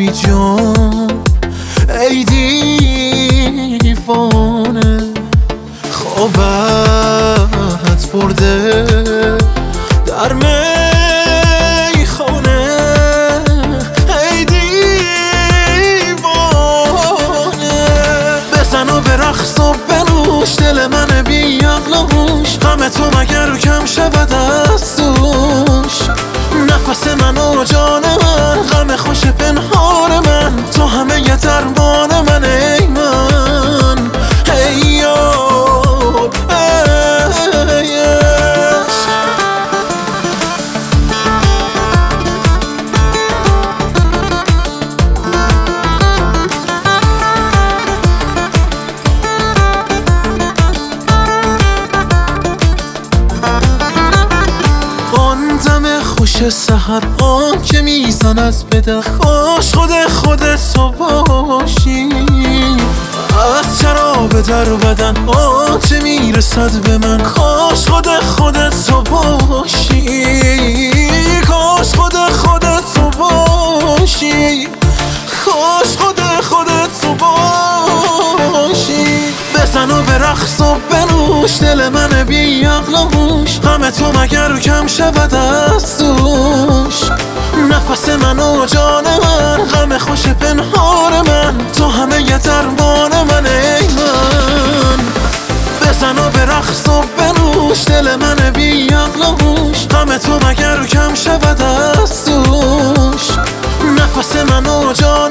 بی جان ای دیوانه، خوابت برده در میخانه، ای دیوانه بزن و برقص و بنوش، دل من بی عقل و هوش، غم تو مگر کم شود از دوش، نفس من و جان من، غم خوش پنهان من، تو همه ی درمان من، ای من، ای یار، ای عشق. آن دم خوش سحر، آن که میزند بده، خوش خودت تو باشی، از شراب در بدن آنچه میرسد به من، کاش خودت تو باشی، کاش خودت تو باشی، کاش خودت تو باشی، بزن و برقص و بنوش، دل من بی عقل و هوش، غم تو مگر کم شود از دوش، نفس من و جان من، غم خوش پنهان من، تو همه ی درمان من، ای من، بزن و برقص و بنوش، دل من بی عقل و هوش، غم تو مگر کم شود از دوش، نفس من و جان